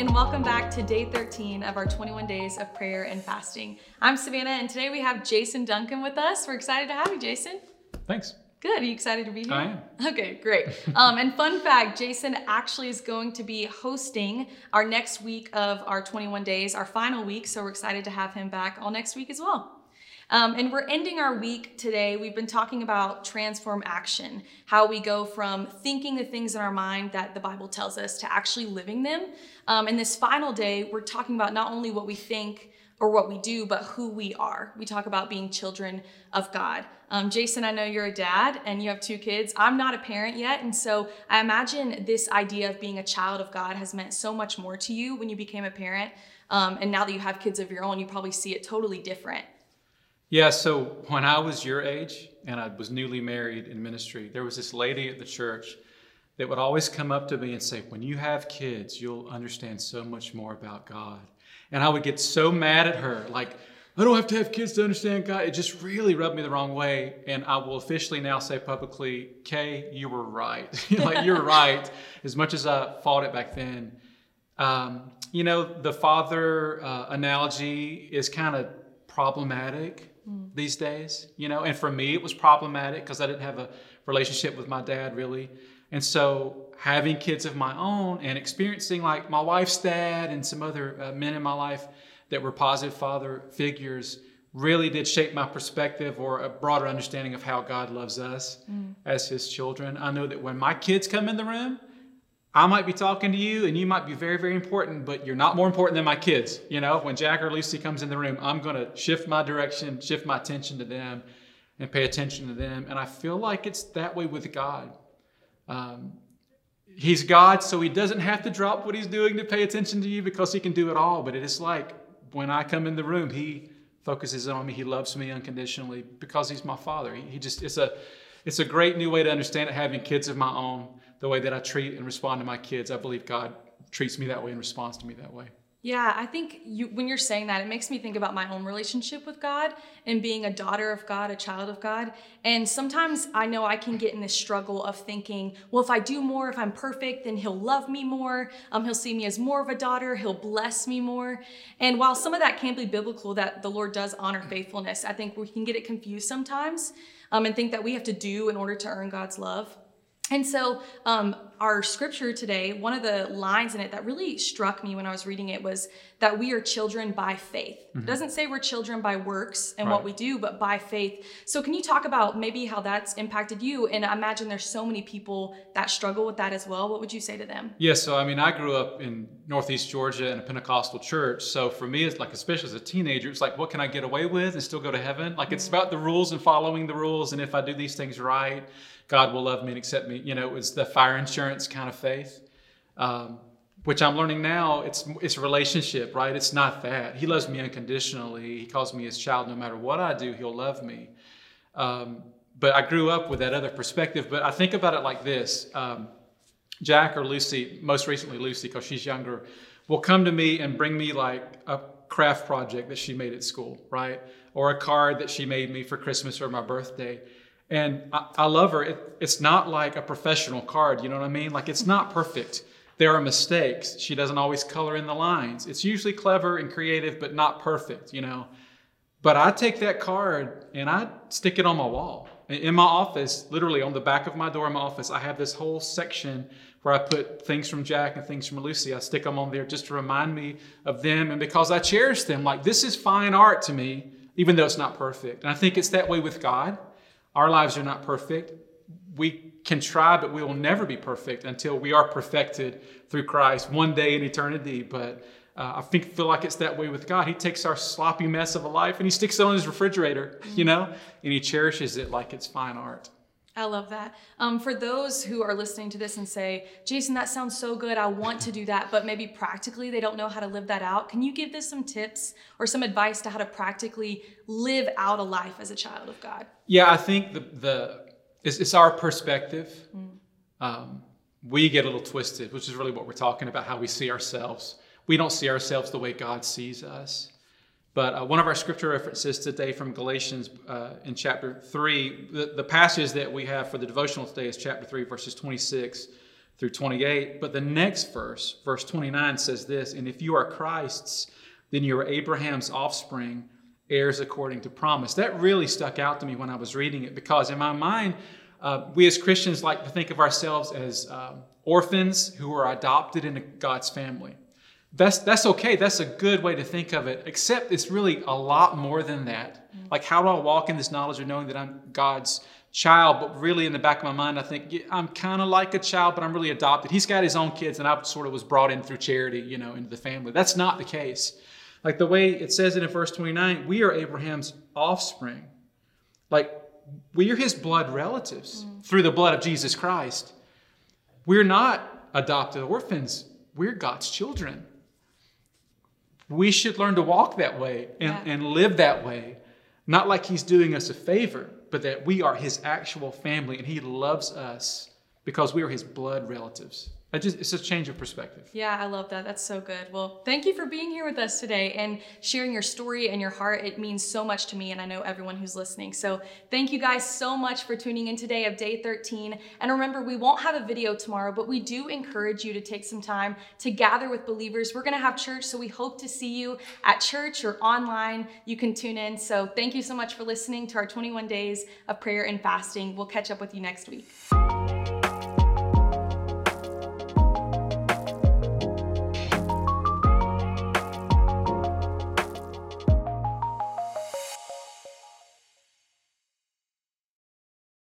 and welcome back to day 13 of our 21 days of prayer and fasting. I'm Savannah, and today we have Jason Duncan with us. We're excited to have you, Jason. Thanks. Good. Are you excited to be here? I am. Okay, great. And fun fact, Jason actually is going to be hosting our next week of our 21 days, our final week. So we're excited to have him back all next week as well. And we're ending our week today. We've been talking about transform action, how we go from thinking the things in our mind that the Bible tells us to actually living them. And this final day, we're talking about not only what we think or what we do, but who we are. We talk about being children of God. Jason, I know you're a dad and you have two kids. I'm not a parent yet. And so I imagine this idea of being a child of God has meant so much more to you when you became a parent. And now that you have kids of your own, you probably see it totally different. Yeah, so when I was your age and I was newly married in ministry, there was this lady at the church that would always come up to me and say, when you have kids, you'll understand so much more about God. And I would get so mad at her, like, I don't have to have kids to understand God. It just really rubbed me the wrong way. And I will officially now say publicly, Kay, you were right. Like, you're right. As much as I fought it back then. You know, the father analogy is kind of problematic these days, you know, and for me it was problematic because I didn't have a relationship with my dad really. And so having kids of my own and experiencing like my wife's dad and some other men in my life that were positive father figures really did shape my perspective or a broader understanding of how God loves us as his children. I know that when my kids come in the room, I might be talking to you and you might be very, very important, but you're not more important than my kids. You know, when Jack or Lucy comes in the room, I'm going to shift my direction, shift my attention to them and pay attention to them. And I feel like it's that way with God. He's God, so he doesn't have to drop what he's doing to pay attention to you because he can do it all. But it is like when I come in the room, he focuses on me. He loves me unconditionally because he's my father. He just, it's a great new way to understand it, having kids of my own. The way that I treat and respond to my kids, I believe God treats me that way and responds to me that way. Yeah, I think when you're saying that, it makes me think about my own relationship with God and being a daughter of God, a child of God. And sometimes I know I can get in this struggle of thinking, well, if I do more, if I'm perfect, then he'll love me more. He'll see me as more of a daughter. He'll bless me more. And while some of that can be biblical, that the Lord does honor faithfulness, I think we can get it confused sometimes and think that we have to do in order to earn God's love. And so our scripture today, one of the lines in it that really struck me when I was reading it was that we are children by faith. Mm-hmm. It doesn't say we're children by works and what we do, but by faith. So can you talk about maybe how that's impacted you? And I imagine there's so many people that struggle with that as well. What would you say to them? Yeah, so I mean, I grew up in Northeast Georgia in a Pentecostal church. So for me, it's like, especially as a teenager, it's like, what can I get away with and still go to heaven? Like, it's about the rules and following the rules. And if I do these things right, God will love me and accept me. You know, it was the fire insurance kind of faith, which I'm learning now. It's a relationship, right? It's not that. He loves me unconditionally. He calls me his child. No matter what I do, he'll love me. But I grew up with that other perspective. But I think about it like this. Jack or Lucy, most recently Lucy, because she's younger, will come to me and bring me like a craft project that she made at school, right? Or a card that she made me for Christmas or my birthday. And I love her. It's not like a professional card, you know what I mean? Like, it's not perfect. There are mistakes. She doesn't always color in the lines. It's usually clever and creative, but not perfect, you know? But I take that card and I stick it on my wall. In my office, literally on the back of my door in my office, I have this whole section where I put things from Jack and things from Lucy. I stick them on there just to remind me of them and because I cherish them. Like, this is fine art to me, even though it's not perfect. And I think it's that way with God. Our lives are not perfect. We can try, but we will never be perfect until we are perfected through Christ one day in eternity. But I feel like it's that way with God. He takes our sloppy mess of a life and he sticks it on his refrigerator, you know, and he cherishes it like it's fine art. I love that. For those who are listening to this and say, Jason, that sounds so good. I want to do that, but maybe practically they don't know how to live that out. Can you give this some tips or some advice to how to practically live out a life as a child of God? Yeah, I think it's our perspective. We get a little twisted, which is really what we're talking about, how we see ourselves. We don't see ourselves the way God sees us. But one of our scripture references today from Galatians in chapter 3, the passage that we have for the devotional today is chapter 3, verses 26 through 28. But the next verse, verse 29, says this: "And if you are Christ's, then you are Abraham's offspring, heirs according to promise." That really stuck out to me when I was reading it, because in my mind, we as Christians like to think of ourselves as orphans who are adopted into God's family. That's okay. That's a good way to think of it, except it's really a lot more than that. Like, how do I walk in this knowledge of knowing that I'm God's child? But really, in the back of my mind, I think, yeah, I'm kind of like a child, but I'm really adopted. He's got his own kids, and I sort of was brought in through charity, you know, into the family. That's not the case. Like, the way it says it in verse 29, we are Abraham's offspring. Like, we are his blood relatives through the blood of Jesus Christ. We're not adopted orphans. We're God's children. We should learn to walk that way and live that way. Not like he's doing us a favor, but that we are his actual family and he loves us because we are his blood relatives. It's a change of perspective. Yeah, I love that. That's so good. Well, thank you for being here with us today and sharing your story and your heart. It means so much to me, and I know everyone who's listening. So thank you guys so much for tuning in today of day 13. And remember, we won't have a video tomorrow, but we do encourage you to take some time to gather with believers. We're going to have church, so we hope to see you at church or online. You can tune in. So thank you so much for listening to our 21 days of prayer and fasting. We'll catch up with you next week.